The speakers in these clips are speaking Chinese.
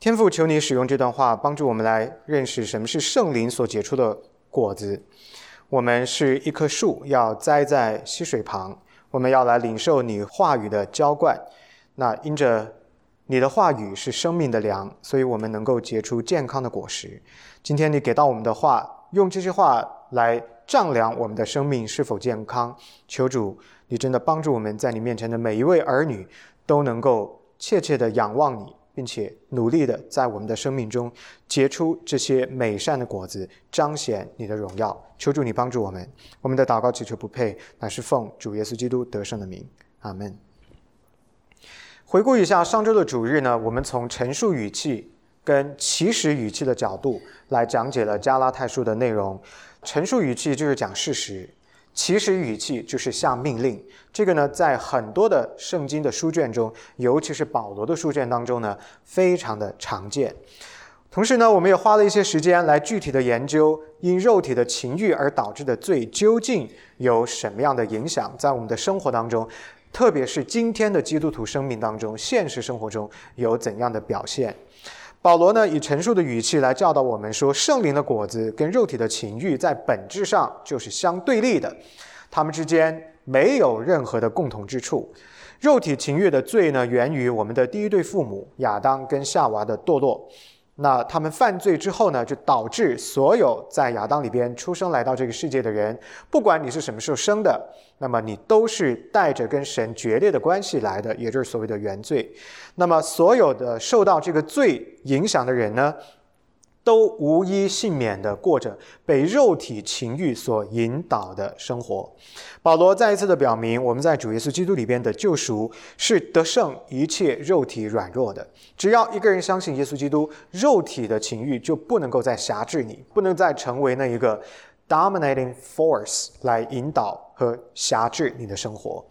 天父，求你使用这段话帮助我们来认识什么是圣灵所结出的果子。我们是一棵树，要栽在溪水旁，我们要来领受你话语的浇灌。那因着你的话语是生命的粮，所以我们能够结出健康的果实。今天你给到我们的话，用这些话来丈量我们的生命是否健康。求主，你真的帮助我们在你面前的每一位儿女都能够切切地仰望你，并且努力地在我们的生命中结出这些美善的果子，彰显你的荣耀。求主你帮助我们，我们的祷告祈求不配，乃是奉主耶稣基督得胜的名，阿们。回顾一下上周的主日呢，我们从陈述语气跟祈使语气的角度来讲解了加拉太书的内容。陈述语气就是讲事实，祈使语气就是下命令。这个呢，在很多的圣经的书卷中，尤其是保罗的书卷当中呢，非常的常见。同时呢，我们也花了一些时间来具体的研究因肉体的情欲而导致的罪究竟有什么样的影响在我们的生活当中，特别是今天的基督徒生命当中，现实生活中有怎样的表现。保罗呢，以陈述的语气来教导我们说，圣灵的果子跟肉体的情欲在本质上就是相对立的，他们之间没有任何的共同之处。肉体情欲的罪呢，源于我们的第一对父母亚当跟夏娃的堕落。那他们犯罪之后呢，就导致所有在亚当里边出生来到这个世界的人，不管你是什么时候生的，那么你都是带着跟神决裂的关系来的，也就是所谓的原罪。那么所有的受到这个罪影响的人呢，都无一幸免地过着被肉体情欲所引导的生活。保罗再一次的表明，我们在主耶稣基督里边的救赎是得胜一切肉体软弱的。只要一个人相信耶稣基督，肉体的情欲就不能够再辖制你，不能再成为那一个 dominating force 来引导和辖制你的生活。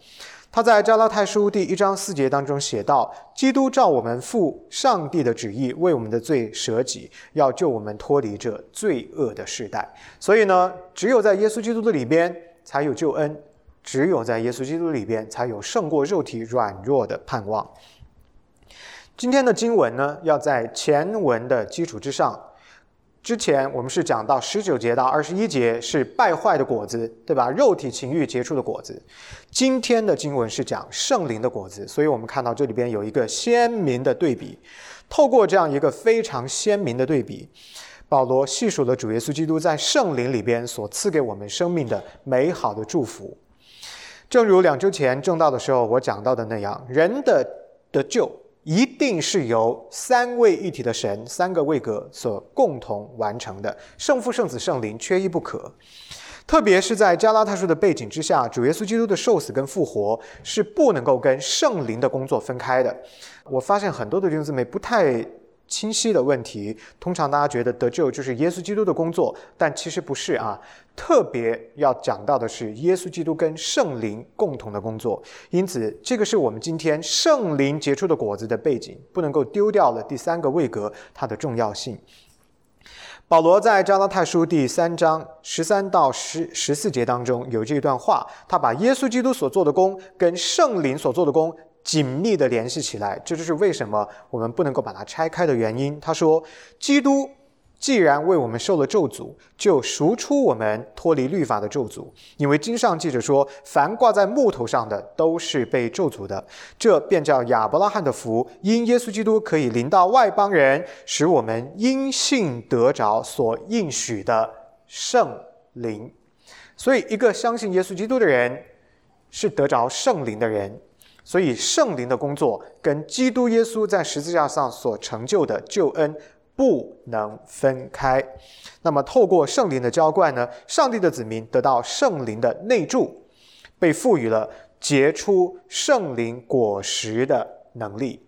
他在加拉太书第1章4节当中写道，基督照我们父上帝的旨意为我们的罪舍己，要救我们脱离这罪恶的世代。所以呢，只有在耶稣基督的里边才有救恩，只有在耶稣基督里边才有胜过肉体软弱的盼望。今天的经文呢，要在前文的基础之上，之前我们是讲到19节到21节是败坏的果子，对吧？肉体情欲结出的果子。今天的经文是讲圣灵的果子，所以我们看到这里边有一个鲜明的对比。透过这样一个非常鲜明的对比，保罗细数了主耶稣基督在圣灵里边所赐给我们生命的美好的祝福。正如2周前正道的时候我讲到的那样，人的得救一定是由三位一体的神，三个位格所共同完成的，圣父、圣子、圣灵缺一不可。特别是在加拉太书的背景之下，主耶稣基督的受死跟复活是不能够跟圣灵的工作分开的。我发现很多的弟兄姊妹不太清晰的问题，通常大家觉得得救就是耶稣基督的工作，但其实不是啊。特别要讲到的是耶稣基督跟圣灵共同的工作，因此这个是我们今天圣灵结出的果子的背景，不能够丢掉了第三个位格它的重要性。保罗在加拉太书第3章13到14节当中有这一段话，他把耶稣基督所做的工跟圣灵所做的工紧密地联系起来，这就是为什么我们不能够把它拆开的原因。他说，基督既然为我们受了咒诅，就赎出我们脱离律法的咒诅，因为经上记着说，凡挂在木头上的都是被咒诅的。这便叫亚伯拉罕的福，因耶稣基督可以临到外邦人，使我们因信得着所应许的圣灵。所以一个相信耶稣基督的人是得着圣灵的人，所以圣灵的工作跟基督耶稣在十字架上所成就的救恩不能分开。那么透过圣灵的浇灌呢，上帝的子民得到圣灵的内住，被赋予了结出圣灵果实的能力。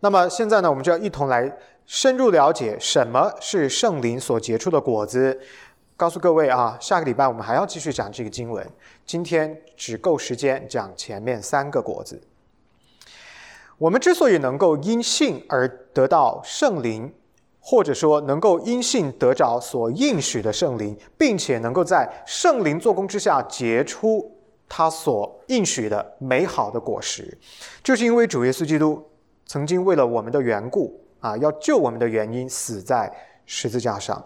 那么现在呢，我们就要一同来深入了解什么是圣灵所结出的果子。告诉各位啊，下个礼拜我们还要继续讲这个经文，今天只够时间讲前面三个果子。我们之所以能够因信而得到圣灵，或者说能够因信得着所应许的圣灵，并且能够在圣灵做工之下结出他所应许的美好的果实，就是因为主耶稣基督曾经为了我们的缘故啊，要救我们的原因死在十字架上。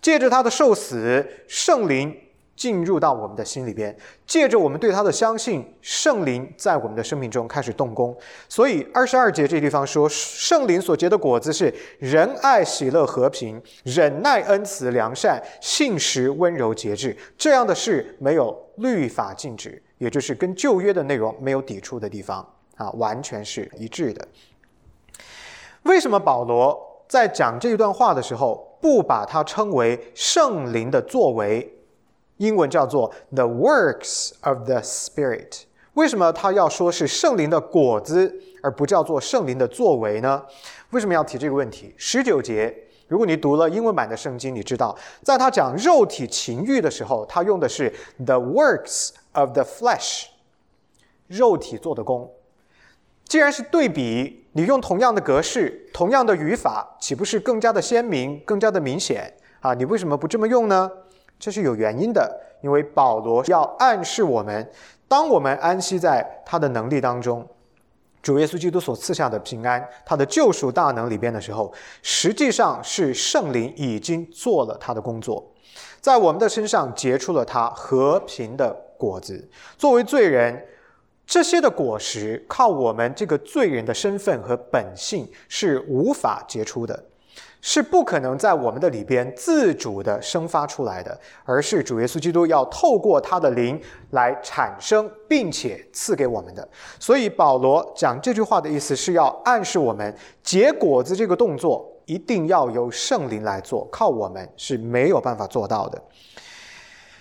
借着他的受死，圣灵进入到我们的心里边，借着我们对他的相信，圣灵在我们的生命中开始动工。所以22节这地方说，圣灵所结的果子是仁爱、喜乐、和平、忍耐、恩慈、良善、信实、温柔、节制，这样的事没有律法禁止，也就是跟旧约的内容没有抵触的地方啊，完全是一致的。为什么保罗在讲这一段话的时候不把它称为圣灵的作为，英文叫做 The Works of the Spirit， 为什么他要说是圣灵的果子而不叫做圣灵的作为呢？为什么要提这个问题？19节如果你读了英文版的圣经，你知道在他讲肉体情欲的时候，他用的是 The Works of the Flesh， 肉体做的功。既然是对比，你用同样的格式，同样的语法，岂不是更加的鲜明，更加的明显啊？你为什么不这么用呢？这是有原因的，因为保罗要暗示我们，当我们安息在他的能力当中，主耶稣基督所赐下的平安，他的救赎大能里边的时候，实际上是圣灵已经做了他的工作，在我们的身上结出了他和平的果子。作为罪人，这些的果实靠我们这个罪人的身份和本性是无法结出的，是不可能在我们的里边自主的生发出来的，而是主耶稣基督要透过他的灵来产生并且赐给我们的。所以保罗讲这句话的意思是要暗示我们，结果子这个动作一定要由圣灵来做，靠我们是没有办法做到的。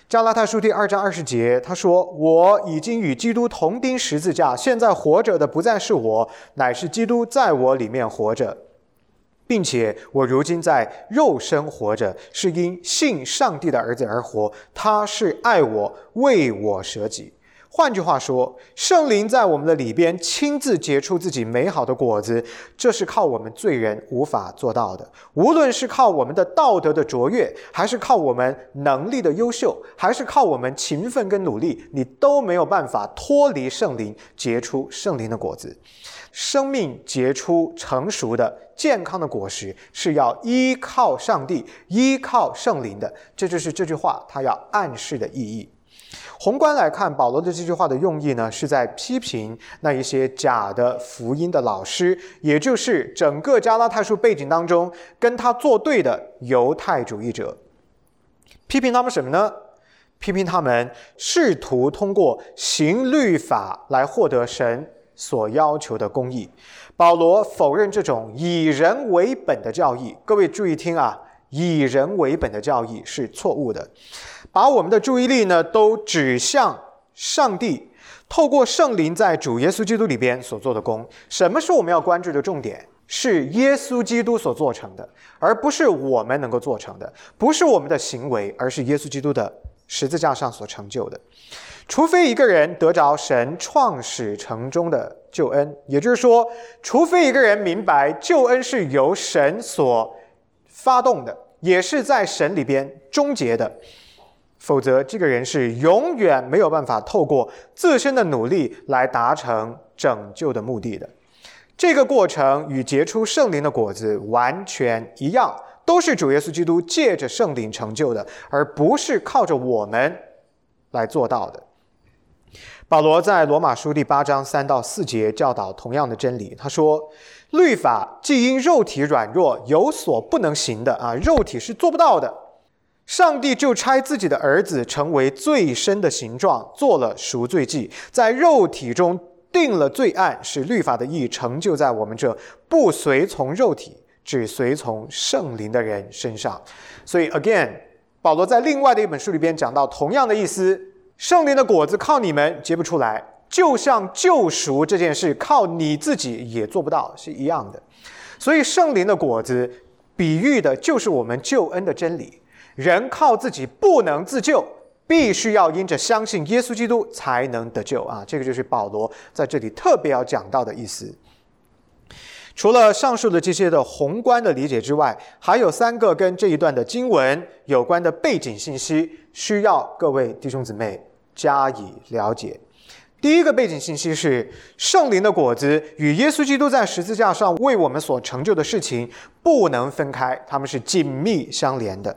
加拉太书2章20节他说，我已经与基督同钉十字架，现在活着的不再是我，乃是基督在我里面活着，并且我如今在肉身活着，是因信上帝的儿子而活，他是爱我，为我舍己。换句话说，圣灵在我们的里边亲自结出自己美好的果子，这是靠我们罪人无法做到的。无论是靠我们的道德的卓越，还是靠我们能力的优秀，还是靠我们勤奋跟努力，你都没有办法脱离圣灵，结出圣灵的果子。生命结出成熟的健康的果实是要依靠上帝，依靠圣灵的，这就是这句话它要暗示的意义。宏观来看，保罗的这句话的用意呢，是在批评那一些假的福音的老师，也就是整个加拉太书背景当中跟他作对的犹太主义者。批评他们什么呢？批评他们试图通过行律法来获得神所要求的公义。保罗否认这种以人为本的教义，各位注意听啊，以人为本的教义是错误的。把我们的注意力呢，都指向上帝，透过圣灵在主耶稣基督里边所做的工。什么是我们要关注的重点？是耶稣基督所做成的，而不是我们能够做成的，不是我们的行为，而是耶稣基督的十字架上所成就的。除非一个人得着神创始成终的救恩，也就是说，除非一个人明白救恩是由神所发动的，也是在神里边终结的，否则这个人是永远没有办法透过自身的努力来达成拯救的目的的。这个过程与结出圣灵的果子完全一样，都是主耶稣基督借着圣灵成就的，而不是靠着我们来做到的。保罗在罗马书8章3到4节教导同样的真理，他说，律法既因肉体软弱有所不能行的啊，肉体是做不到的，上帝就差自己的儿子成为最深的形状，做了赎罪祭，在肉体中定了罪案，使律法的义成就在我们这不随从肉体只随从圣灵的人身上。所以 again， 保罗在另外的一本书里边讲到同样的意思，圣灵的果子靠你们结不出来，就像救赎这件事靠你自己也做不到，是一样的。所以圣灵的果子比喻的就是我们救恩的真理，人靠自己不能自救，必须要因着相信耶稣基督才能得救啊！这个就是保罗在这里特别要讲到的意思。除了上述的这些的宏观的理解之外，还有3个跟这一段的经文有关的背景信息需要各位弟兄姊妹加以了解。第一个背景信息是，圣灵的果子与耶稣基督在十字架上为我们所成就的事情不能分开，他们是紧密相连的。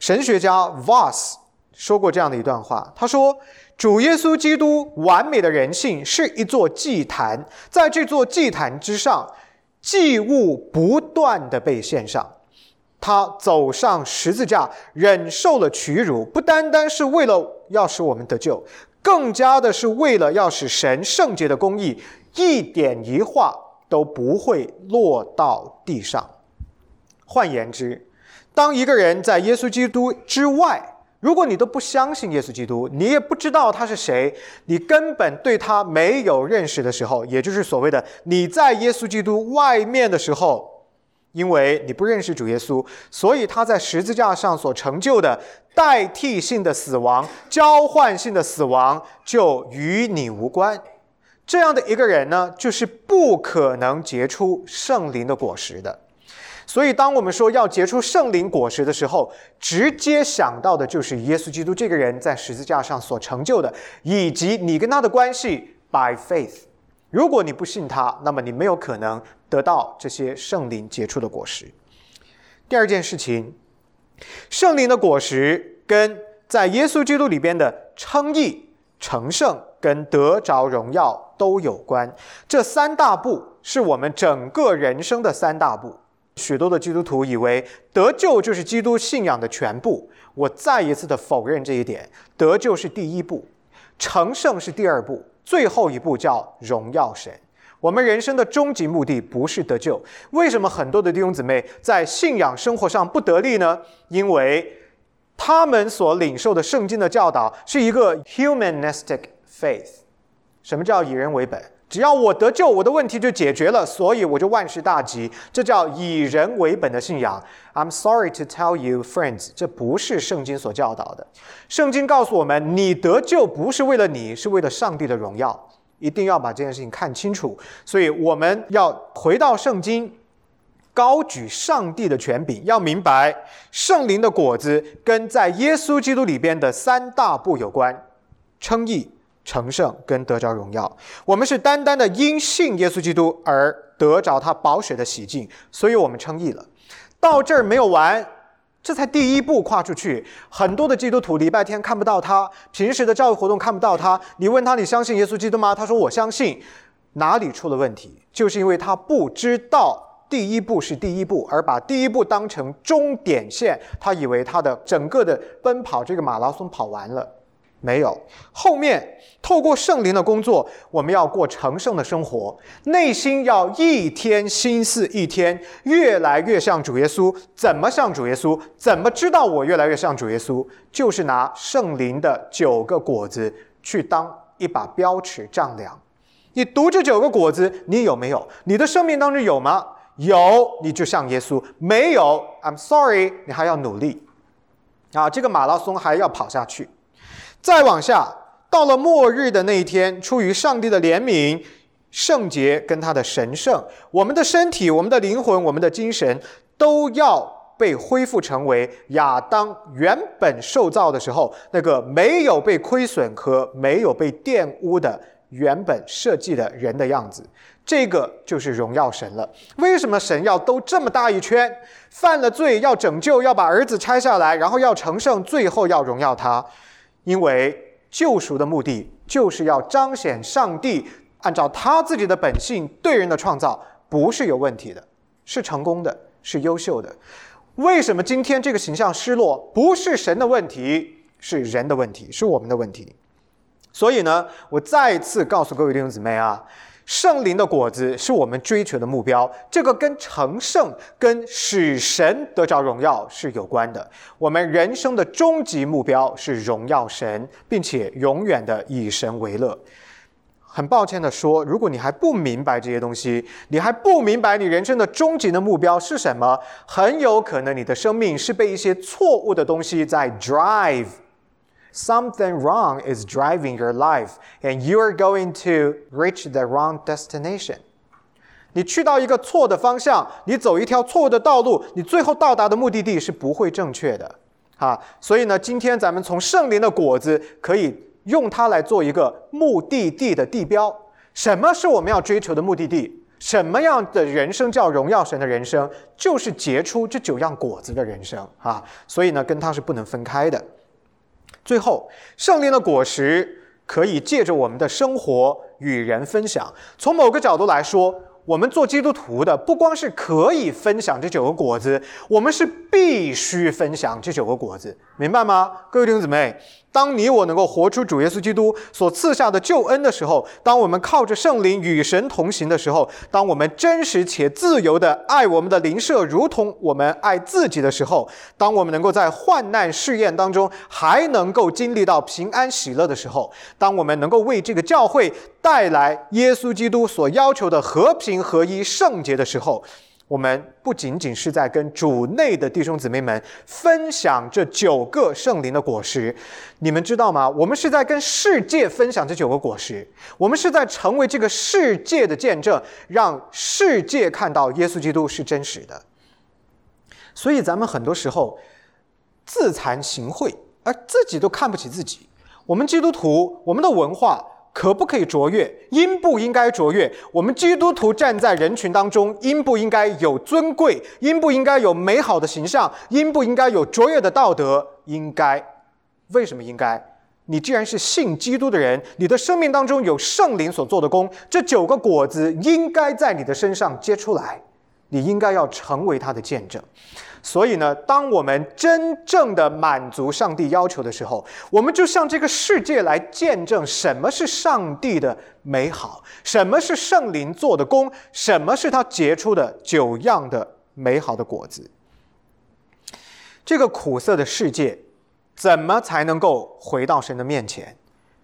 神学家 Voss 说过这样的一段话，他说，主耶稣基督完美的人性是一座祭坛，在这座祭坛之上，祭物不断的被献上。他走上十字架，忍受了屈辱，不单单是为了要使我们得救，更加的是为了要使神圣洁的公义一点一画都不会落到地上。换言之，当一个人在耶稣基督之外，如果你都不相信耶稣基督，你也不知道他是谁，你根本对他没有认识的时候，也就是所谓的你在耶稣基督外面的时候，因为你不认识主耶稣，所以他在十字架上所成就的代替性的死亡、交换性的死亡就与你无关。这样的一个人呢，就是不可能结出圣灵的果实的。所以当我们说要结出圣灵果实的时候，直接想到的就是耶稣基督这个人在十字架上所成就的，以及你跟他的关系 by faith。如果你不信他，那么你没有可能得到这些圣灵结出的果实。第二件事情，圣灵的果实跟在耶稣基督里边的称义、成圣跟得着荣耀都有关。这三大步是我们整个人生的三大步。许多的基督徒以为得救就是基督信仰的全部，我再一次的否认这一点。得救是第一步，成圣是第二步，最后一步叫荣耀神。我们人生的终极目的不是得救。为什么很多的弟兄姊妹在信仰生活上不得力呢？因为他们所领受的圣经的教导是一个 humanistic faith。 什么叫以人为本？只要我得救，我的问题就解决了，所以我就万事大吉。这叫以人为本的信仰。 I'm sorry to tell you, friends， 这不是圣经所教导的。圣经告诉我们，你得救不是为了你，是为了上帝的荣耀。一定要把这件事情看清楚。所以我们要回到圣经，高举上帝的权柄，要明白圣灵的果子跟在耶稣基督里边的三大步有关：称义、成圣跟得着荣耀。我们是单单的因信耶稣基督而得着他宝血的洗净，所以我们称义了。到这儿没有完，这才第一步跨出去。很多的基督徒礼拜天看不到他，平时的教育活动看不到他，你问他，你相信耶稣基督吗？他说我相信。哪里出了问题？就是因为他不知道第一步是第一步，而把第一步当成终点线，他以为他的整个的奔跑这个马拉松跑完了。没有，后面透过圣灵的工作，我们要过成圣的生活，内心要一天心思一天，越来越像主耶稣。怎么像主耶稣？怎么知道我越来越像主耶稣？就是拿圣灵的9个果子去当一把标尺丈量。你读这9个果子，你有没有？你的生命当中有吗？有，你就像耶稣；没有， I'm sorry， 你还要努力啊！这个马拉松还要跑下去。再往下，到了末日的那一天，出于上帝的怜悯、圣洁跟他的神圣，我们的身体、我们的灵魂、我们的精神都要被恢复成为亚当原本受造的时候那个没有被亏损和没有被玷污的原本设计的人的样子。这个就是荣耀神了。为什么神要兜这么大一圈？犯了罪要拯救，要把儿子拆下来，然后要成圣，最后要荣耀他。因为救赎的目的就是要彰显上帝按照他自己的本性对人的创造不是有问题的，是成功的，是优秀的。为什么今天这个形象失落？不是神的问题，是人的问题，是我们的问题。所以呢，我再一次告诉各位弟兄姊妹啊，圣灵的果子是我们追求的目标，这个跟成圣、跟使神得着荣耀是有关的。我们人生的终极目标是荣耀神，并且永远的以神为乐。很抱歉的说，如果你还不明白这些东西，你还不明白你人生的终极的目标是什么，很有可能你的生命是被一些错误的东西在 drive。Something wrong is driving your life, and you are going to reach the wrong destination. 你去到一个错的方向，你走一条错误的道路，你最后到达的目的地是不会正确的。所以呢，今天咱们从圣灵的果子可以用它来做一个目的地的地标。什么是我们要追求的目的地？什么样的人生叫荣耀神的人生？就是结出这9样果子的人生啊！所以呢，跟它是不能分开的。最后，圣灵的果实可以借着我们的生活与人分享。从某个角度来说，我们做基督徒的不光是可以分享这9个果子，我们是必须分享这9个果子，明白吗？各位弟兄姊妹，当你我能够活出主耶稣基督所赐下的救恩的时候，当我们靠着圣灵与神同行的时候，当我们真实且自由的爱我们的邻舍如同我们爱自己的时候，当我们能够在患难试验当中还能够经历到平安喜乐的时候，当我们能够为这个教会带来耶稣基督所要求的和平合一圣洁的时候，我们不仅仅是在跟主内的弟兄姊妹们分享这9个圣灵的果实，你们知道吗？我们是在跟世界分享这9个果实，我们是在成为这个世界的见证，让世界看到耶稣基督是真实的。所以咱们很多时候自惭形秽，而自己都看不起自己。我们基督徒，我们的文化可不可以卓越？应不应该卓越？我们基督徒站在人群当中，应不应该有尊贵？应不应该有美好的形象？应不应该有卓越的道德？应该。为什么应该？你既然是信基督的人，你的生命当中有圣灵所做的工，这9个果子应该在你的身上结出来，你应该要成为他的见证。所以呢，当我们真正的满足上帝要求的时候，我们就向这个世界来见证什么是上帝的美好，什么是圣灵做的工，什么是他结出的9样的美好的果子。这个苦涩的世界怎么才能够回到神的面前？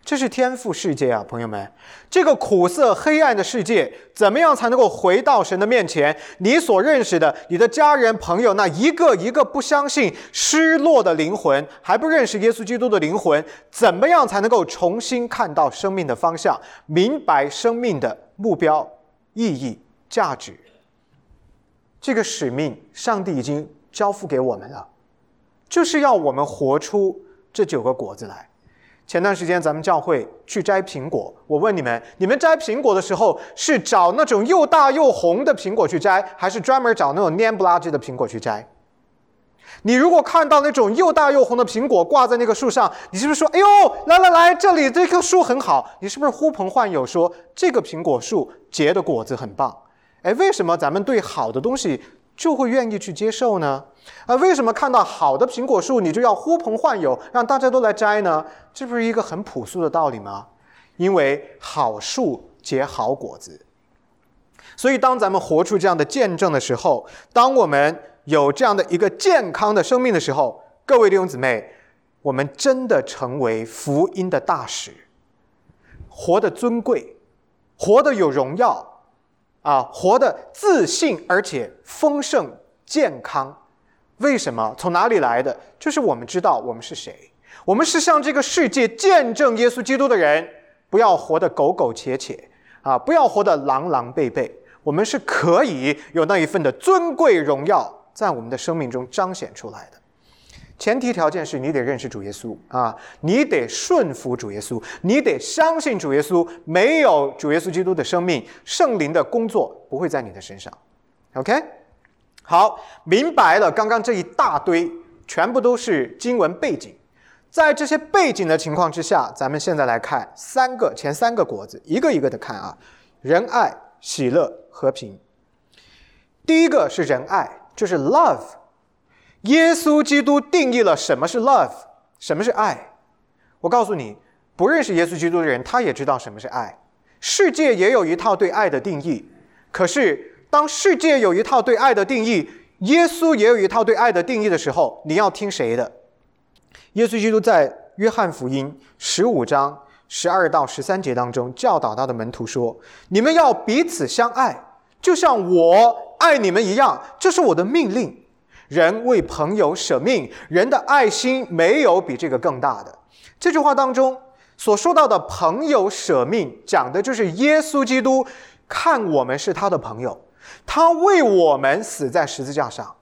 这是天父世界啊，朋友们！这个苦涩黑暗的世界，怎么样才能够回到神的面前？你所认识的，你的家人朋友，那一个一个不相信、失落的灵魂，还不认识耶稣基督的灵魂，怎么样才能够重新看到生命的方向，明白生命的目标、意义、价值？这个使命，上帝已经交付给我们了，就是要我们活出这9个果子来。前段时间咱们教会去摘苹果，我问你们，你们摘苹果的时候是找那种又大又红的苹果去摘，还是专门找那种蔫不拉几的苹果去摘？你如果看到那种又大又红的苹果挂在那个树上，你是不是说，哎呦，来来来，这里这棵树很好？你是不是呼朋唤友说这个苹果树结的果子很棒？哎，为什么咱们对好的东西就会愿意去接受呢？为什么看到好的苹果树你就要呼朋唤友，让大家都来摘呢？这不是一个很朴素的道理吗？因为好树结好果子。所以当咱们活出这样的见证的时候，当我们有这样的一个健康的生命的时候，各位弟兄姊妹，我们真的成为福音的大使，活得尊贵，活得有荣耀啊，活得自信而且丰盛健康。为什么？从哪里来的？就是我们知道我们是谁，我们是向这个世界见证耶稣基督的人，不要活得苟苟且且啊，不要活得狼狼狈狈，我们是可以有那一份的尊贵荣耀在我们的生命中彰显出来的。前提条件是你得认识主耶稣啊，你得顺服主耶稣，你得相信主耶稣。没有主耶稣基督的生命，圣灵的工作不会在你的身上。OK， 好，明白了。刚刚这一大堆全部都是经文背景，在这些背景的情况之下，咱们现在来看前三个果子，一个一个的看啊。仁爱、喜乐、和平。第一个是仁爱，就是 love。耶稣基督定义了什么是 love， 什么是爱。我告诉你，不认识耶稣基督的人他也知道什么是爱。世界也有一套对爱的定义，可是当世界有一套对爱的定义，耶稣也有一套对爱的定义的时候，你要听谁的？耶稣基督在约翰福音15章12到13节当中教导他的门徒说，你们要彼此相爱，就像我爱你们一样，这是我的命令。人为朋友舍命，人的爱心没有比这个更大的。这句话当中所说到的朋友舍命，讲的就是耶稣基督看我们是他的朋友，他为我们死在十字架上。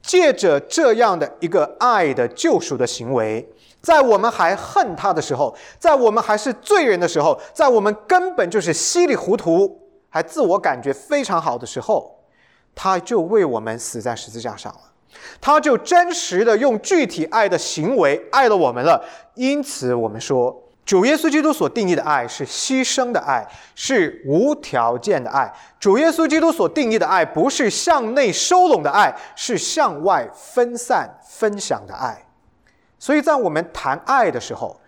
借着这样的一个爱的救赎的行为，在我们还恨他的时候，在我们还是罪人的时候，在我们根本就是稀里糊涂，还自我感觉非常好的时候，他就为我们死在十字架上了。他就真实的用具体爱的行为爱了我们了。因此我们说，主耶稣基督所定义的爱是牺牲的爱，是无条件的爱。主耶稣基督所定义的爱不是向内收拢的爱，是向外分散分享的爱。所以在我们谈爱的时候，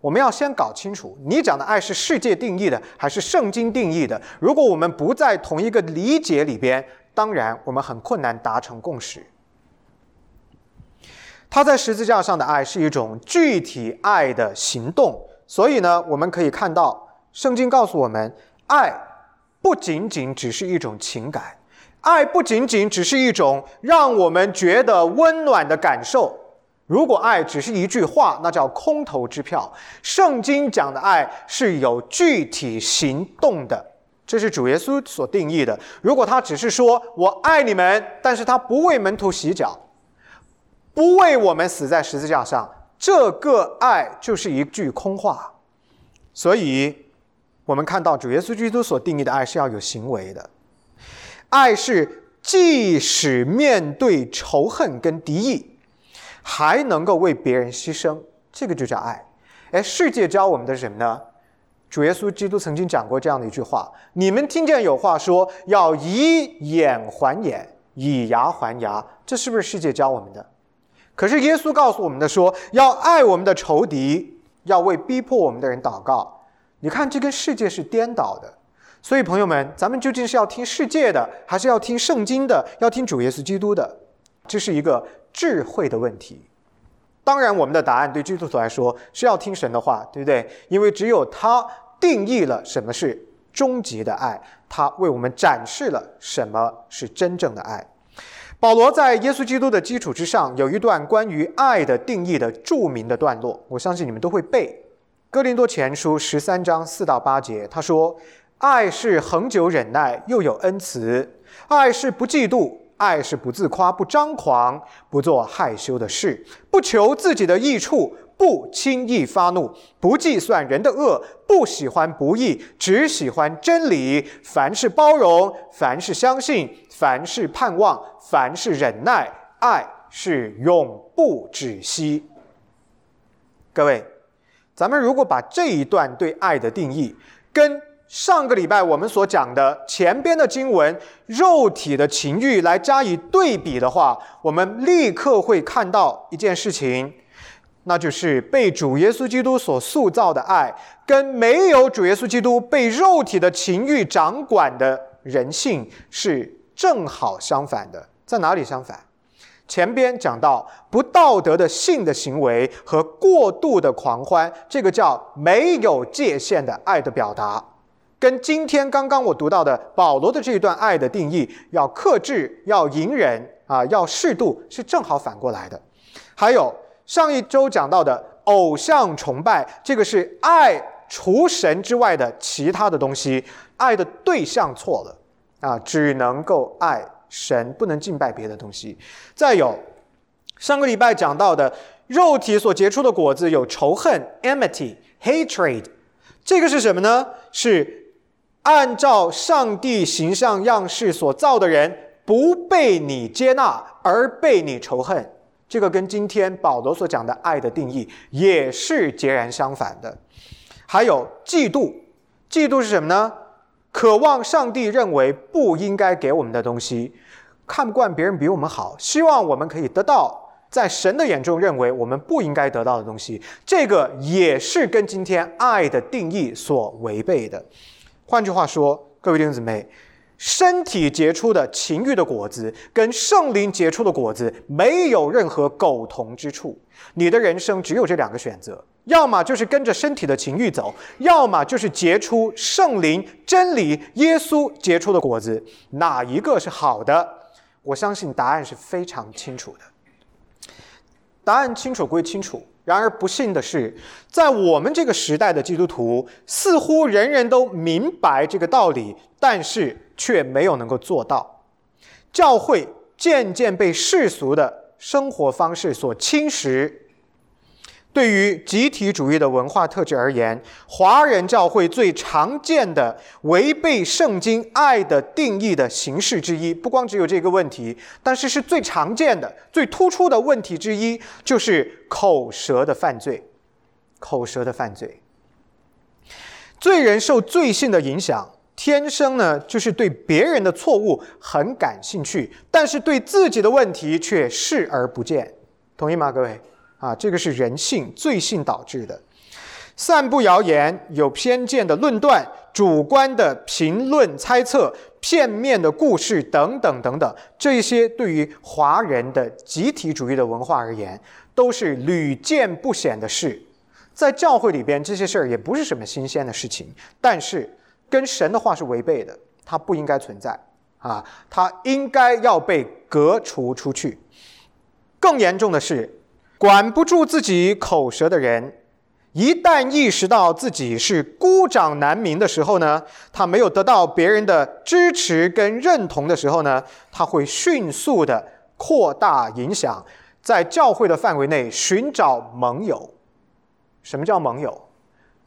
我们要先搞清楚，你讲的爱是世界定义的还是圣经定义的。如果我们不在同一个理解里边，当然我们很困难达成共识。他在十字架上的爱是一种具体爱的行动，所以呢，我们可以看到圣经告诉我们，爱不仅仅只是一种情感，爱不仅仅只是一种让我们觉得温暖的感受。如果爱只是一句话，那叫空头支票。圣经讲的爱是有具体行动的，这是主耶稣所定义的。如果他只是说我爱你们，但是他不为门徒洗脚，不为我们死在十字架上，这个爱就是一句空话。所以我们看到主耶稣基督所定义的爱是要有行为的。爱是即使面对仇恨跟敌意还能够为别人牺牲，这个就叫爱。世界教我们的是什么呢？主耶稣基督曾经讲过这样的一句话，你们听见有话说要以眼还眼，以牙还牙，这是不是世界教我们的？可是耶稣告诉我们的说，要爱我们的仇敌，要为逼迫我们的人祷告。你看，这跟世界是颠倒的。所以朋友们，咱们究竟是要听世界的，还是要听圣经的，要听主耶稣基督的？这是一个智慧的问题。当然我们的答案对基督徒来说是要听神的话，对不对？因为只有他定义了什么是终极的爱，他为我们展示了什么是真正的爱。保罗在耶稣基督的基础之上，有一段关于爱的定义的著名的段落，我相信你们都会背。哥林多前书13章4到8节，他说，爱是恒久忍耐，又有恩慈，爱是不嫉妒，爱是不自夸，不张狂，不做害羞的事，不求自己的益处，不轻易发怒，不计算人的恶，不喜欢不义，只喜欢真理。凡事包容，凡事相信，凡事盼望，凡事忍耐，爱是永不止息。各位，咱们如果把这一段对爱的定义跟上个礼拜我们所讲的前边的经文肉体的情欲来加以对比的话，我们立刻会看到一件事情，那就是被主耶稣基督所塑造的爱跟没有主耶稣基督被肉体的情欲掌管的人性是正好相反的。在哪里相反？前边讲到不道德的性的行为和过度的狂欢，这个叫没有界限的爱的表达，跟今天刚刚我读到的保罗的这一段爱的定义，要克制，要隐忍啊，要适度，是正好反过来的。还有上一周讲到的偶像崇拜，这个是爱除神之外的其他的东西，爱的对象错了啊，只能够爱神，不能敬拜别的东西。再有上个礼拜讲到的肉体所结出的果子有仇恨 （enmity, hatred）， 这个是什么呢？是按照上帝形象样式所造的人不被你接纳而被你仇恨，这个跟今天保罗所讲的爱的定义也是截然相反的。还有嫉妒，嫉妒是什么呢？渴望上帝认为不应该给我们的东西，看不惯别人比我们好，希望我们可以得到在神的眼中认为我们不应该得到的东西，这个也是跟今天爱的定义所违背的。换句话说，各位弟兄姊妹，身体结出的情欲的果子跟圣灵结出的果子没有任何苟同之处。你的人生只有这两个选择，要么就是跟着身体的情欲走，要么就是结出圣灵、真理、耶稣结出的果子，哪一个是好的？我相信答案是非常清楚的。答案清楚归清楚，然而不幸的是，在我们这个时代的基督徒似乎人人都明白这个道理，但是却没有能够做到。教会渐渐被世俗的生活方式所侵蚀，对于集体主义的文化特质而言，华人教会最常见的违背圣经爱的定义的形式之一，不光只有这个问题，但是是最常见的、最突出的问题之一，就是口舌的犯罪。口舌的犯罪，罪人受罪性的影响，天生呢就是对别人的错误很感兴趣，但是对自己的问题却视而不见。同意吗，各位？啊，这个是人性、罪性导致的。散布谣言、有偏见的论断、主观的评论猜测、片面的故事等等等等，这些对于华人的集体主义的文化而言，都是屡见不鲜的事。在教会里边，这些事儿也不是什么新鲜的事情，但是跟神的话是违背的，它不应该存在啊，它应该要被革除出去。更严重的是，管不住自己口舌的人，一旦意识到自己是孤掌难鸣的时候呢，他没有得到别人的支持跟认同的时候呢，他会迅速的扩大影响，在教会的范围内寻找盟友。什么叫盟友？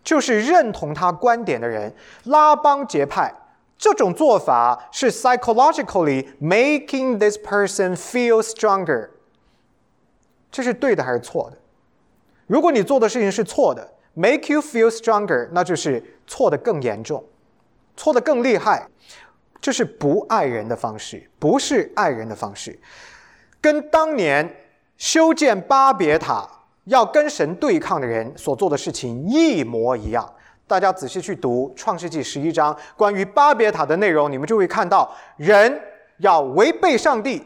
就是认同他观点的人，拉帮结派。这种做法是 psychologically making this person feel stronger。这是对的还是错的？如果你做的事情是错的， make you feel stronger， 那就是错的更严重，错的更厉害。这是不爱人的方式，不是爱人的方式。跟当年修建巴别塔要跟神对抗的人所做的事情一模一样。大家仔细去读创世纪11章关于巴别塔的内容，你们就会看到人要违背上帝。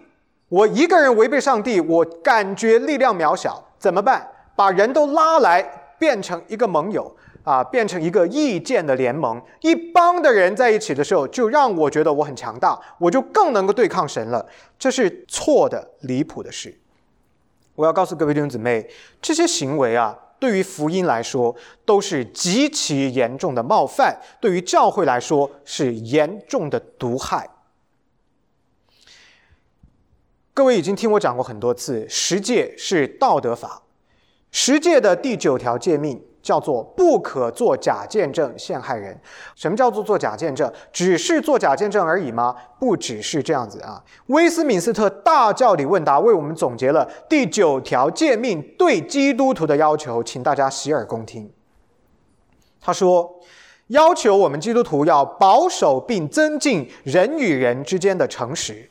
我一个人违背上帝，我感觉力量渺小，怎么办？把人都拉来，变成一个盟友啊，变成一个意见的联盟。一帮的人在一起的时候，就让我觉得我很强大，我就更能够对抗神了。这是错的离谱的事。我要告诉各位弟兄姊妹，这些行为啊，对于福音来说都是极其严重的冒犯，对于教会来说是严重的毒害。各位已经听我讲过很多次，十诫是道德法，十诫的第9条诫命叫做不可做假见证陷害人。什么叫做做假见证？只是做假见证而已吗？不只是这样子啊！威斯敏斯特大教理问答为我们总结了第9条诫命对基督徒的要求，请大家洗耳恭听。他说，要求我们基督徒要保守并增进人与人之间的诚实，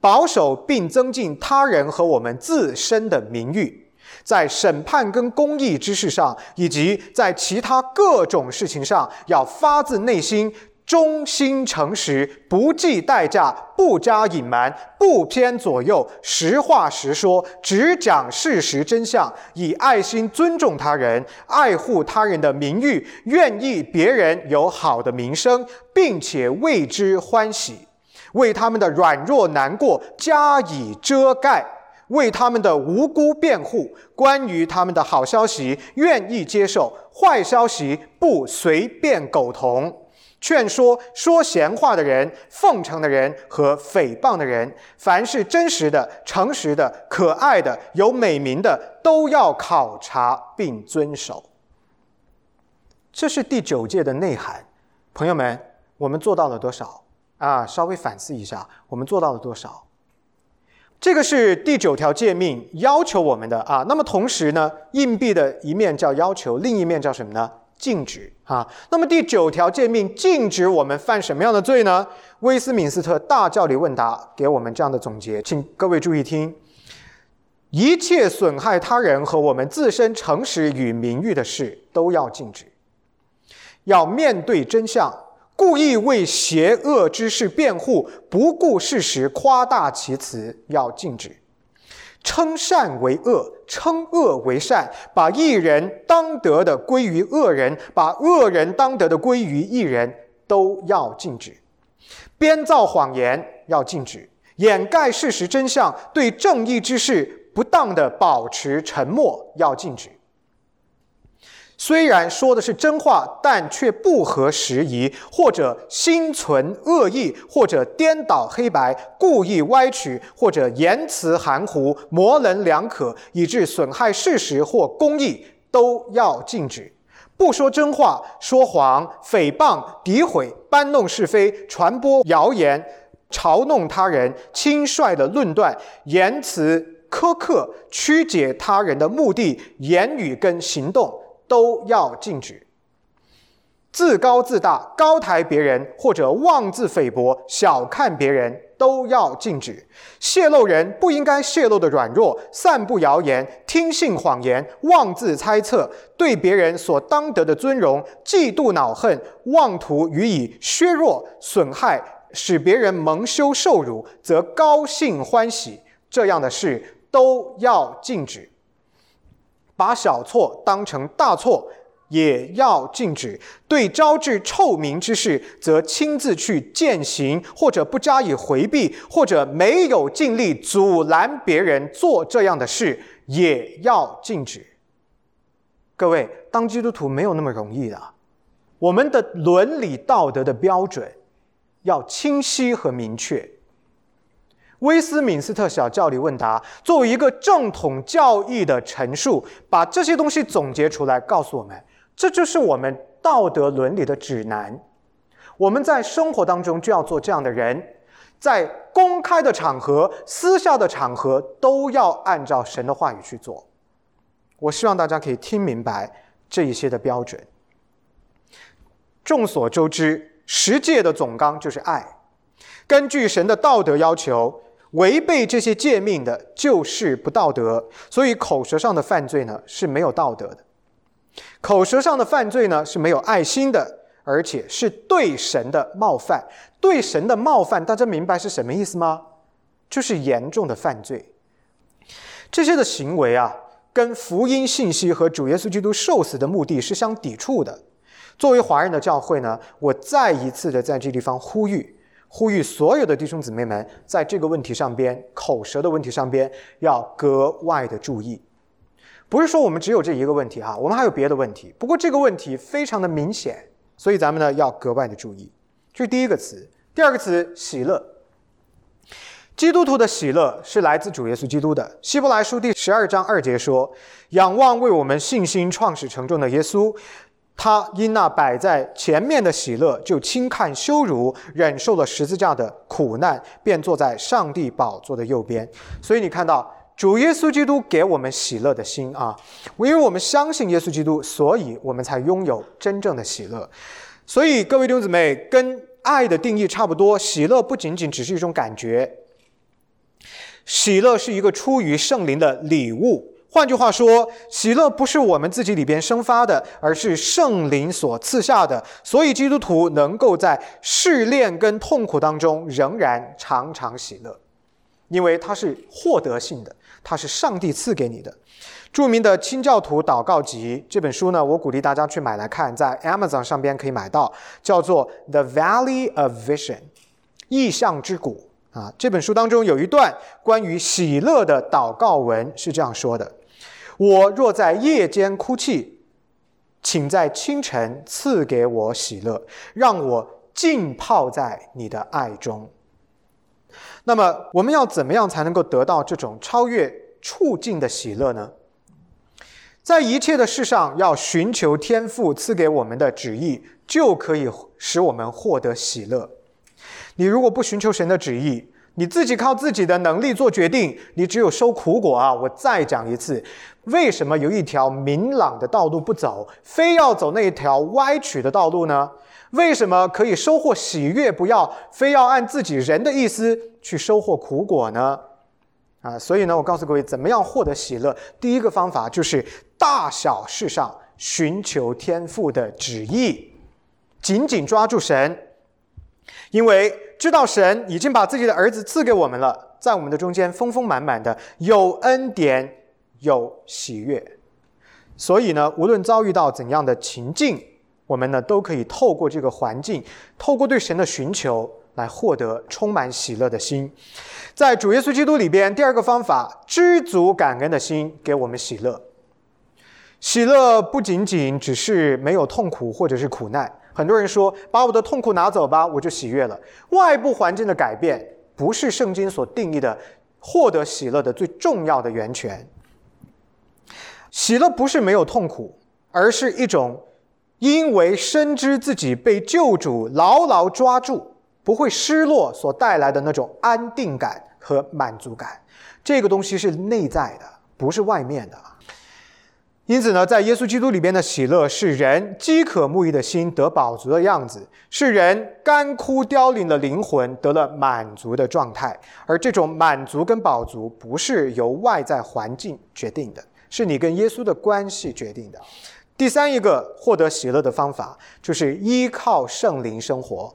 保守并增进他人和我们自身的名誉，在审判跟公义之事上，以及在其他各种事情上，要发自内心、忠心诚实，不计代价，不加隐瞒，不偏左右，实话实说，只讲事实真相，以爱心尊重他人，爱护他人的名誉，愿意别人有好的名声，并且为之欢喜，为他们的软弱难过加以遮盖，为他们的无辜辩护，关于他们的好消息愿意接受，坏消息不随便苟同，劝说说闲话的人、奉承的人和诽谤的人，凡是真实的、诚实的、可爱的、有美名的，都要考察并遵守。这是第9诫的内涵。朋友们，我们做到了多少啊？稍微反思一下，我们做到了多少？这个是第9条诫命要求我们的啊。那么同时呢，硬币的一面叫要求，另一面叫什么呢？禁止啊。那么第9条诫命禁止我们犯什么样的罪呢？威斯敏斯特大教理问答给我们这样的总结，请各位注意听。一切损害他人和我们自身诚实与名誉的事都要禁止，要面对真相，故意为邪恶之事辩护，不顾事实夸大其词，要禁止；称善为恶，称恶为善，把义人当得的归于恶人，把恶人当得的归于义人，都要禁止；编造谎言要禁止；掩盖事实真相，对正义之事不当的保持沉默要禁止。虽然说的是真话，但却不合时宜，或者心存恶意，或者颠倒黑白，故意歪曲，或者言辞含糊，模棱两可，以致损害事实或公义，都要禁止。不说真话、说谎、诽谤、诋毁、搬弄是非、传播谣言、嘲弄他人、轻率的论断、言辞苛刻、曲解他人的目的、言语跟行动都要禁止。自高自大、高抬别人或者妄自菲薄、小看别人都要禁止。泄露人不应该泄露的软弱，散布谣言，听信谎言，妄自猜测，对别人所当得的尊荣，嫉妒恼恨，妄图予以削弱、损害，使别人蒙羞受辱，则高兴欢喜，这样的事都要禁止。把小错当成大错也要禁止，对招致臭名之事，则亲自去践行，或者不加以回避，或者没有尽力阻拦别人做这样的事，也要禁止。各位，当基督徒没有那么容易的，我们的伦理道德的标准要清晰和明确。威斯敏斯特小教理问答作为一个正统教义的陈述，把这些东西总结出来告诉我们，这就是我们道德伦理的指南。我们在生活当中就要做这样的人，在公开的场合、私下的场合都要按照神的话语去做。我希望大家可以听明白这一些的标准。众所周知，十诫的总纲就是爱。根据神的道德要求，违背这些诫命的就是不道德，所以口舌上的犯罪呢是没有道德的，口舌上的犯罪呢是没有爱心的，而且是对神的冒犯。对神的冒犯，大家明白是什么意思吗？就是严重的犯罪。这些的行为啊，跟福音信息和主耶稣基督受死的目的是相抵触的。作为华人的教会呢，我再一次的在这地方呼吁所有的弟兄姊妹们，在这个问题上边，口舌的问题上边，要格外的注意。不是说我们只有这一个问题哈，我们还有别的问题，不过这个问题非常的明显，所以咱们呢要格外的注意。这是第一个词。第二个词，喜乐。基督徒的喜乐是来自主耶稣基督的。希伯来书第12章2节说：“仰望为我们信心创始成终的耶稣。”他因那摆在前面的喜乐，就轻看羞辱，忍受了十字架的苦难，便坐在上帝宝座的右边。所以你看到主耶稣基督给我们喜乐的心啊，因为我们相信耶稣基督，所以我们才拥有真正的喜乐。所以各位弟兄姊妹，跟爱的定义差不多，喜乐不仅仅只是一种感觉，喜乐是一个出于圣灵的礼物。换句话说，喜乐不是我们自己里边生发的，而是圣灵所赐下的。所以基督徒能够在试炼跟痛苦当中仍然常常喜乐，因为它是获得性的，它是上帝赐给你的。著名的清教徒祷告集这本书呢，我鼓励大家去买来看，在 Amazon 上边可以买到，叫做 The Valley of Vision， 意象之谷啊。这本书当中有一段关于喜乐的祷告文是这样说的：我若在夜间哭泣，请在清晨赐给我喜乐，让我浸泡在你的爱中。那么我们要怎么样才能够得到这种超越处境的喜乐呢？在一切的事上要寻求天父赐给我们的旨意，就可以使我们获得喜乐。你如果不寻求神的旨意，你自己靠自己的能力做决定，你只有收苦果啊！我再讲一次，为什么有一条明朗的道路不走，非要走那条歪曲的道路呢？为什么可以收获喜悦，不要非要按自己人的意思去收获苦果呢？啊，所以呢，我告诉各位，怎么样获得喜乐？第一个方法就是大小事上寻求天父的旨意，紧紧抓住神，因为知道神已经把自己的儿子赐给我们了，在我们的中间丰丰满满的，有恩典，有喜悦。所以呢，无论遭遇到怎样的情境，我们呢都可以透过这个环境，透过对神的寻求，来获得充满喜乐的心。在主耶稣基督里边，第二个方法，知足感恩的心给我们喜乐。喜乐不仅仅只是没有痛苦或者是苦难。很多人说，把我的痛苦拿走吧，我就喜悦了。外部环境的改变不是圣经所定义的获得喜乐的最重要的源泉。喜乐不是没有痛苦，而是一种因为深知自己被救主牢牢抓住，不会失落所带来的那种安定感和满足感。这个东西是内在的，不是外面的。因此呢，在耶稣基督里边的喜乐是人饥渴慕义的心得饱足的样子，是人干枯凋零的灵魂得了满足的状态。而这种满足跟饱足不是由外在环境决定的，是你跟耶稣的关系决定的。第三一个获得喜乐的方法就是依靠圣灵生活。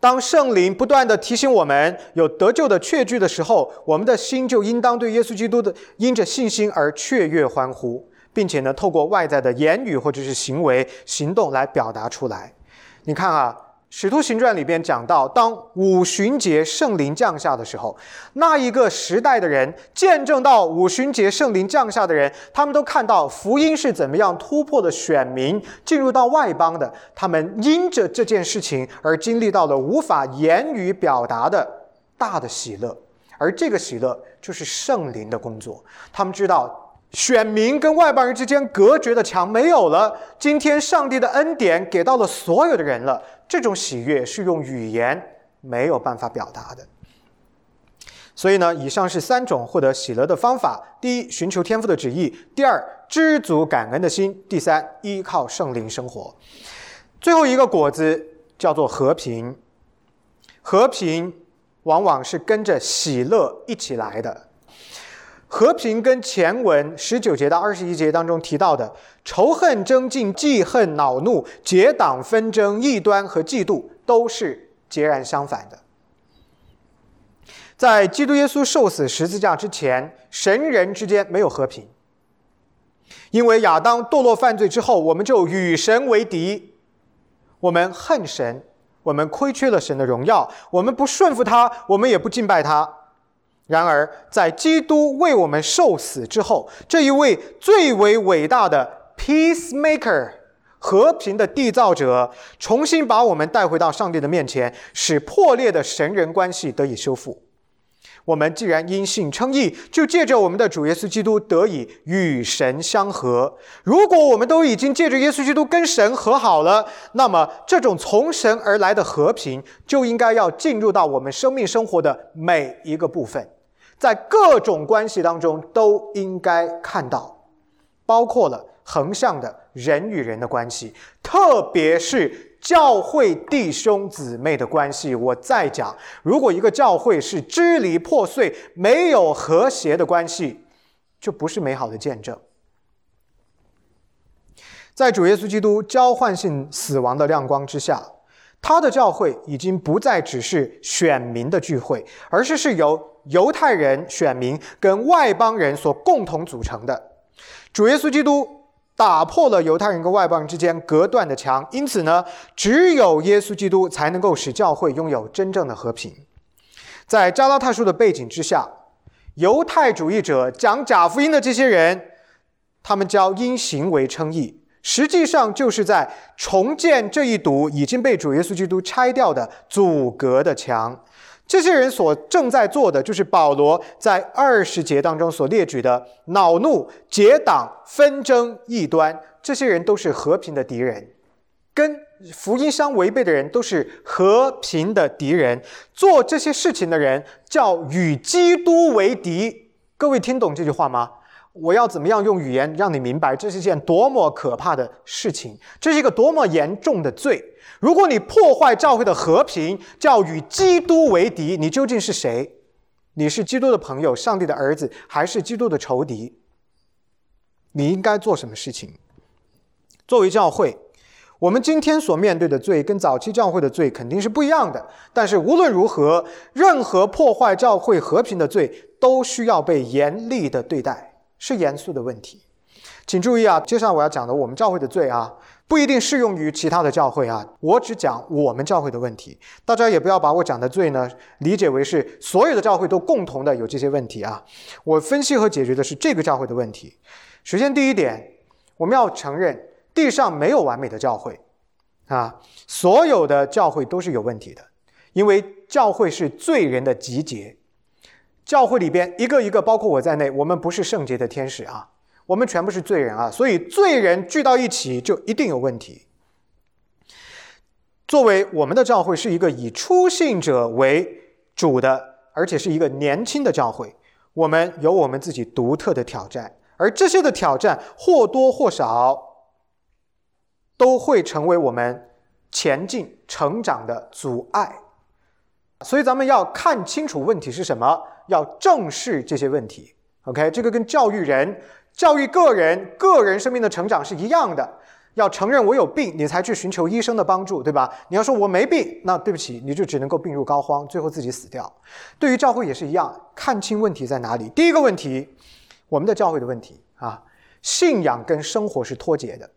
当圣灵不断地提醒我们有得救的确据的时候，我们的心就应当对耶稣基督的因着信心而雀跃欢呼，并且呢，透过外在的言语或者是行为、行动来表达出来。你看啊，使徒行传里边讲到，当五旬节圣灵降下的时候，那一个时代的人见证到五旬节圣灵降下的人，他们都看到福音是怎么样突破的选民进入到外邦的，他们因着这件事情而经历到了无法言语表达的大的喜乐，而这个喜乐就是圣灵的工作。他们知道选民跟外邦人之间隔绝的墙没有了，今天上帝的恩典给到了所有的人了。这种喜悦是用语言没有办法表达的。所以呢，以上是三种获得喜乐的方法：第一，寻求天父的旨意；第二，知足感恩的心；第三，依靠圣灵生活。最后一个果子叫做和平。和平往往是跟着喜乐一起来的。和平跟前文19节到21节当中提到的仇恨、争竞、嫉恨、恼怒、结党纷争、异端和嫉妒都是截然相反的。在基督耶稣受死十字架之前，神人之间没有和平，因为亚当堕落犯罪之后，我们就与神为敌，我们恨神，我们亏缺了神的荣耀，我们不顺服他，我们也不敬拜他。然而在基督为我们受死之后，这一位最为伟大的 Peacemaker 和平的缔造者重新把我们带回到上帝的面前，使破裂的神人关系得以修复。我们既然因信称义，就借着我们的主耶稣基督得以与神相合。如果我们都已经借着耶稣基督跟神和好了，那么这种从神而来的和平就应该要进入到我们生命生活的每一个部分，在各种关系当中都应该看到，包括了横向的人与人的关系，特别是教会弟兄姊妹的关系。我再讲，如果一个教会是支离破碎，没有和谐的关系，就不是美好的见证。在主耶稣基督交换性死亡的亮光之下，他的教会已经不再只是选民的聚会，而是由犹太人选民跟外邦人所共同组成的。主耶稣基督打破了犹太人跟外邦人之间隔断的墙，因此呢，只有耶稣基督才能够使教会拥有真正的和平。在加拉太书的背景之下，犹太主义者讲假福音的这些人，他们教因行为称义，实际上就是在重建这一堵已经被主耶稣基督拆掉的阻隔的墙。这些人所正在做的，就是保罗在20节当中所列举的恼怒、结党、纷争、异端。这些人都是和平的敌人，跟福音相违背的人都是和平的敌人。做这些事情的人叫与基督为敌。各位听懂这句话吗？我要怎么样用语言让你明白这是一件多么可怕的事情，这是一个多么严重的罪。如果你破坏教会的和平，叫与基督为敌，你究竟是谁？你是基督的朋友、上帝的儿子，还是基督的仇敌？你应该做什么事情？作为教会，我们今天所面对的罪跟早期教会的罪肯定是不一样的，但是无论如何，任何破坏教会和平的罪都需要被严厉的对待，是严肃的问题。请注意啊，接下来我要讲的我们教会的罪啊，不一定适用于其他的教会啊，我只讲我们教会的问题。大家也不要把我讲的罪呢理解为是所有的教会都共同的有这些问题啊。我分析和解决的是这个教会的问题。首先第一点，我们要承认地上没有完美的教会啊，所有的教会都是有问题的，因为教会是罪人的集结。教会里边一个一个，包括我在内，我们不是圣洁的天使啊，我们全部是罪人啊，所以罪人聚到一起就一定有问题。作为我们的教会是一个以初信者为主的，而且是一个年轻的教会，我们有我们自己独特的挑战，而这些的挑战或多或少都会成为我们前进成长的阻碍。所以咱们要看清楚问题是什么，要正视这些问题。OK， 这个跟教育人、教育个人生命的成长是一样的。要承认我有病，你才去寻求医生的帮助，对吧？你要说我没病，那对不起，你就只能够病入膏肓，最后自己死掉。对于教会也是一样，看清问题在哪里。第一个问题，我们的教会的问题啊，信仰跟生活是脱节的。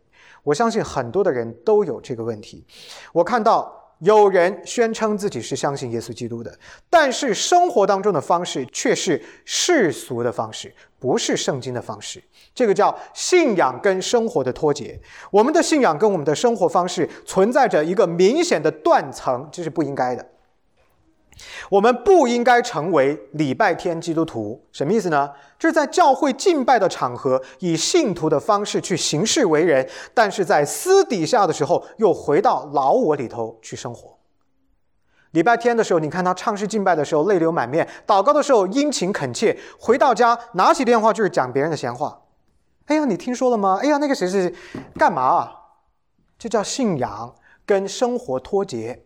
我相信很多的人都有这个问题。我看到有人宣称自己是相信耶稣基督的，但是生活当中的方式却是世俗的方式，不是圣经的方式。这个叫信仰跟生活的脱节。我们的信仰跟我们的生活方式存在着一个明显的断层，这是不应该的。我们不应该成为礼拜天基督徒。什么意思呢？就是在教会敬拜的场合以信徒的方式去行事为人，但是在私底下的时候又回到老我里头去生活。礼拜天的时候，你看他唱诗敬拜的时候泪流满面，祷告的时候殷勤恳切，回到家拿起电话就是讲别人的闲话。哎呀，你听说了吗？哎呀，那个谁谁谁干嘛啊？这叫信仰跟生活脱节。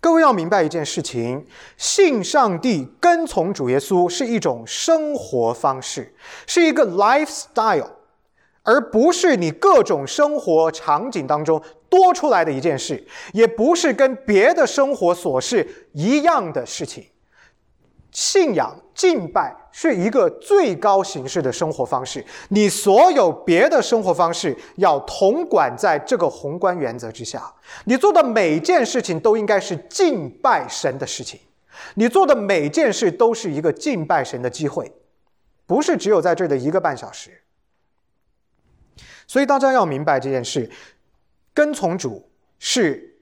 各位要明白一件事情，信上帝、跟从主耶稣是一种生活方式，是一个 lifestyle， 而不是你各种生活场景当中多出来的一件事，也不是跟别的生活琐事一样的事情。信仰、敬拜是一个最高形式的生活方式，你所有别的生活方式要统管在这个宏观原则之下。你做的每件事情都应该是敬拜神的事情，你做的每件事都是一个敬拜神的机会，不是只有在这儿的一个半小时。所以大家要明白这件事，跟从主是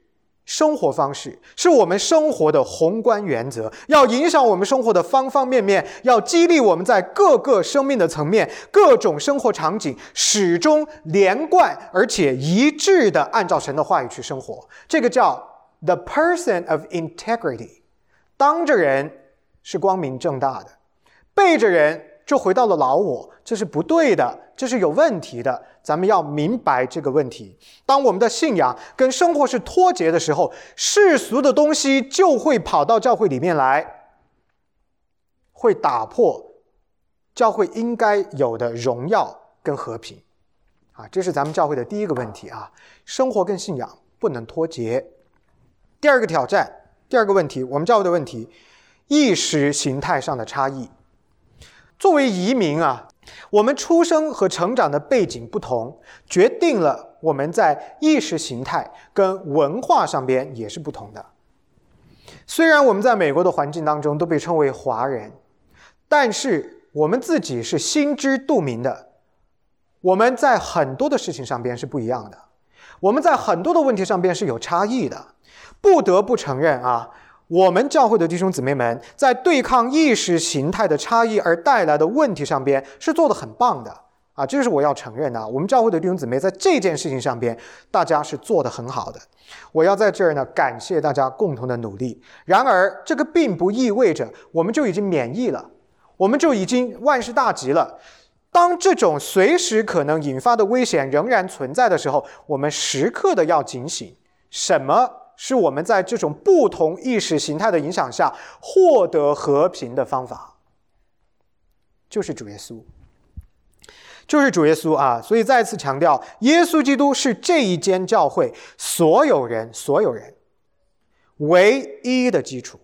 生活方式，是我们生活的宏观原则，要影响我们生活的方方面面，要激励我们在各个生命的层面、各种生活场景始终连贯而且一致的按照神的话语去生活。这个叫 the person of integrity， 当着人是光明正大的，背着人就回到了老我，这是不对的，这是有问题的。咱们要明白这个问题。当我们的信仰跟生活是脱节的时候，世俗的东西就会跑到教会里面来，会打破教会应该有的荣耀跟和平啊，这是咱们教会的第一个问题啊，生活跟信仰不能脱节。第二个挑战，第二个问题，我们教会的问题，意识形态上的差异。作为移民啊，我们出生和成长的背景不同，决定了我们在意识形态跟文化上边也是不同的。虽然我们在美国的环境当中都被称为华人，但是我们自己是心知肚明的，我们在很多的事情上边是不一样的，我们在很多的问题上边是有差异的。不得不承认啊，我们教会的弟兄姊妹们在对抗意识形态的差异而带来的问题上边是做得很棒的啊，这是我要承认的啊，我们教会的弟兄姊妹在这件事情上边大家是做得很好的，我要在这儿呢感谢大家共同的努力。然而这个并不意味着我们就已经免疫了，我们就已经万事大吉了。当这种随时可能引发的危险仍然存在的时候，我们时刻的要警醒，什么是我们在这种不同意识形态的影响下获得和平的方法？就是主耶稣，就是主耶稣啊！所以再次强调，耶稣基督是这一间教会所有人唯一的基础。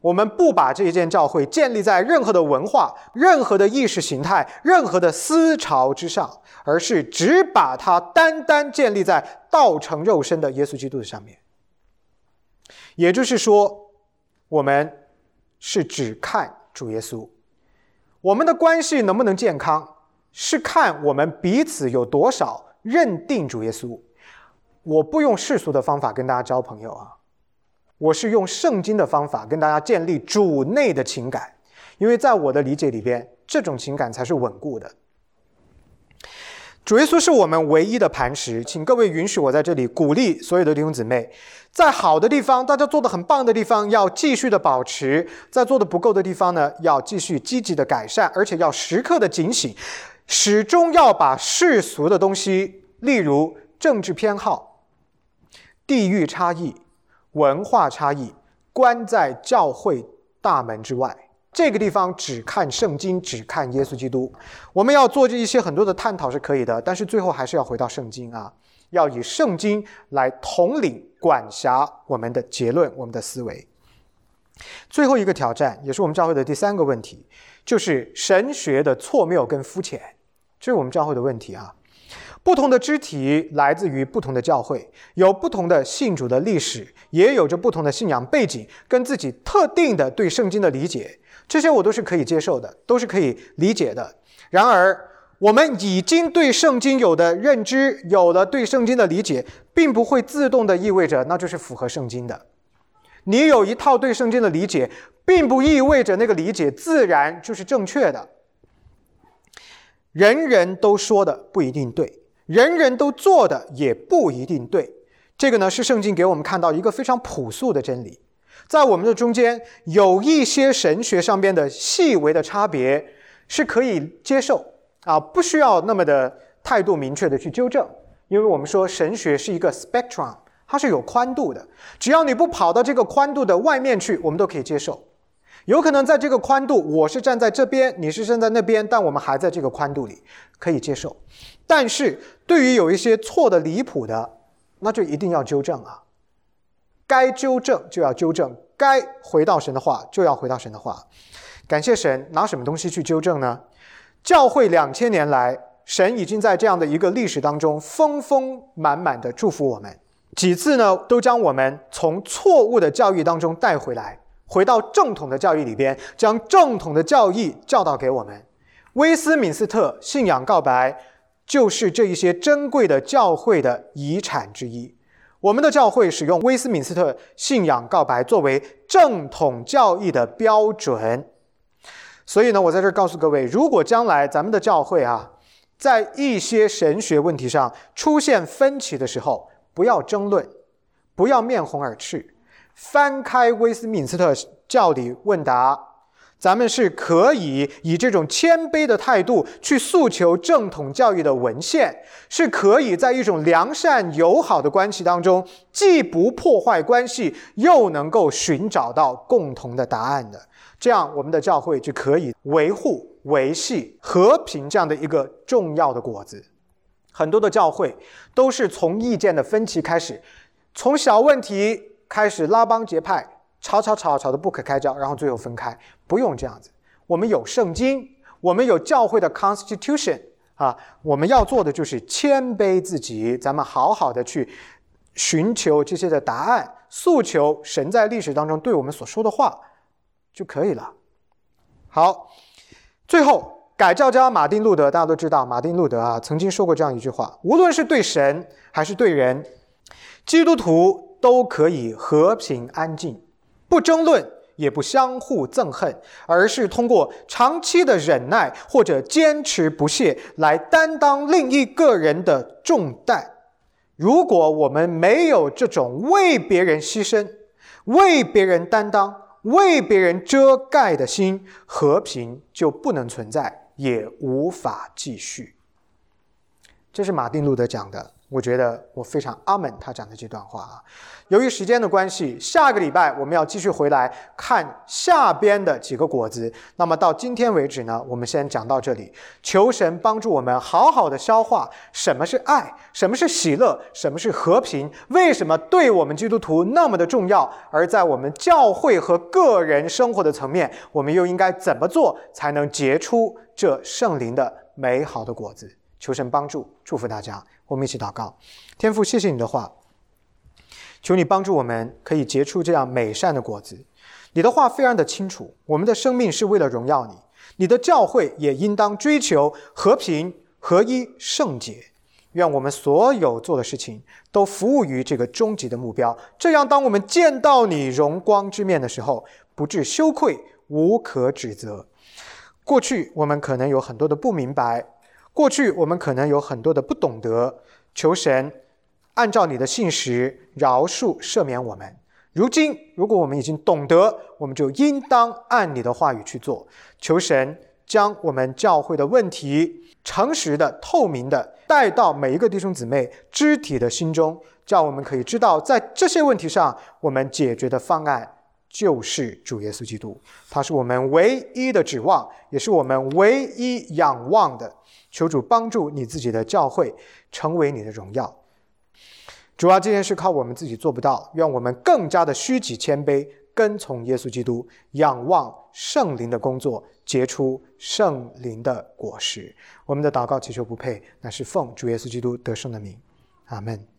我们不把这一间教会建立在任何的文化、任何的意识形态、任何的思潮之上，而是只把它单单建立在道成肉身的耶稣基督的上面。也就是说，我们是只看主耶稣。我们的关系能不能健康，是看我们彼此有多少认定主耶稣。我不用世俗的方法跟大家交朋友啊，我是用圣经的方法跟大家建立主内的情感。因为在我的理解里边，这种情感才是稳固的。主耶稣是我们唯一的磐石，请各位允许我在这里鼓励所有的弟兄姊妹，在好的地方，大家做得很棒的地方，要继续的保持；在做得不够的地方呢，要继续积极的改善，而且要时刻的警醒，始终要把世俗的东西，例如政治偏好、地域差异、文化差异，关在教会大门之外。这个地方只看圣经，只看耶稣基督。我们要做这一些很多的探讨是可以的，但是最后还是要回到圣经啊，要以圣经来统领管辖我们的结论，我们的思维。最后一个挑战，也是我们教会的第三个问题，就是神学的错谬跟肤浅，这是我们教会的问题啊。不同的肢体来自于不同的教会，有不同的信主的历史，也有着不同的信仰背景，跟自己特定的对圣经的理解，这些我都是可以接受的，都是可以理解的。然而，我们已经对圣经有的认知，有了对圣经的理解，并不会自动的意味着那就是符合圣经的。你有一套对圣经的理解，并不意味着那个理解自然就是正确的。人人都说的不一定对，人人都做的也不一定对。这个呢，是圣经给我们看到一个非常朴素的真理。在我们的中间，有一些神学上边的细微的差别是可以接受啊，不需要那么的态度明确的去纠正，因为我们说神学是一个 spectrum， 它是有宽度的，只要你不跑到这个宽度的外面去，我们都可以接受。有可能在这个宽度，我是站在这边，你是站在那边，但我们还在这个宽度里，可以接受。但是对于有一些错的离谱的，那就一定要纠正啊。该纠正就要纠正，该回到神的话就要回到神的话。感谢神，拿什么东西去纠正呢？教会2000年来，神已经在这样的一个历史当中丰丰满满的祝福我们。几次呢，都将我们从错误的教义当中带回来，回到正统的教义里边，将正统的教义教导给我们。威斯敏斯特信仰告白就是这一些珍贵的教会的遗产之一。我们的教会使用威斯敏斯特信仰告白作为正统教义的标准。所以呢，我在这儿告诉各位，如果将来咱们的教会啊，在一些神学问题上出现分歧的时候，不要争论，不要面红耳赤，翻开威斯敏斯特教理问答，咱们是可以以这种谦卑的态度去诉求正统教育的文献，是可以在一种良善友好的关系当中，既不破坏关系，又能够寻找到共同的答案的。这样我们的教会就可以维护、维系和平这样的一个重要的果子。很多的教会都是从意见的分歧开始，从小问题开始拉帮结派，吵得不可开交，然后最后分开。不用这样子，我们有圣经，我们有教会的 constitution 啊，我们要做的就是谦卑自己，咱们好好的去寻求这些的答案，诉求神在历史当中对我们所说的话就可以了。好，最后改教家马丁路德，大家都知道马丁路德啊，曾经说过这样一句话，无论是对神还是对人，基督徒都可以和平安静，不争论，也不相互憎恨，而是通过长期的忍耐或者坚持不懈来担当另一个人的重担。如果我们没有这种为别人牺牲、为别人担当、为别人遮盖的心，和平就不能存在，也无法继续。这是马丁路德讲的。我觉得我非常阿门他讲的这段话啊。由于时间的关系，下个礼拜我们要继续回来看下边的几个果子。那么到今天为止呢，我们先讲到这里。求神帮助我们好好的消化什么是爱，什么是喜乐，什么是和平，为什么对我们基督徒那么的重要，而在我们教会和个人生活的层面，我们又应该怎么做才能结出这圣灵的美好的果子。求神帮助，祝福大家。我们一起祷告。天父，谢谢你的话，求你帮助我们可以结出这样美善的果子。你的话非常的清楚，我们的生命是为了荣耀你，你的教会也应当追求和平、合一、圣洁。愿我们所有做的事情都服务于这个终极的目标，这样当我们见到你荣光之面的时候，不致羞愧，无可指责。过去我们可能有很多的不明白，过去我们可能有很多的不懂得，求神按照你的信实饶恕赦免我们。如今如果我们已经懂得，我们就应当按你的话语去做。求神将我们教会的问题诚实的、透明的带到每一个弟兄姊妹肢体的心中，叫我们可以知道在这些问题上我们解决的方案就是主耶稣基督，他是我们唯一的指望，也是我们唯一仰望的。求主帮助你自己的教会成为你的荣耀。主啊，这件事靠我们自己做不到，愿我们更加的虚己谦卑，跟从耶稣基督，仰望圣灵的工作，结出圣灵的果实。我们的祷告祈求不配，乃是奉主耶稣基督得胜的名。阿们。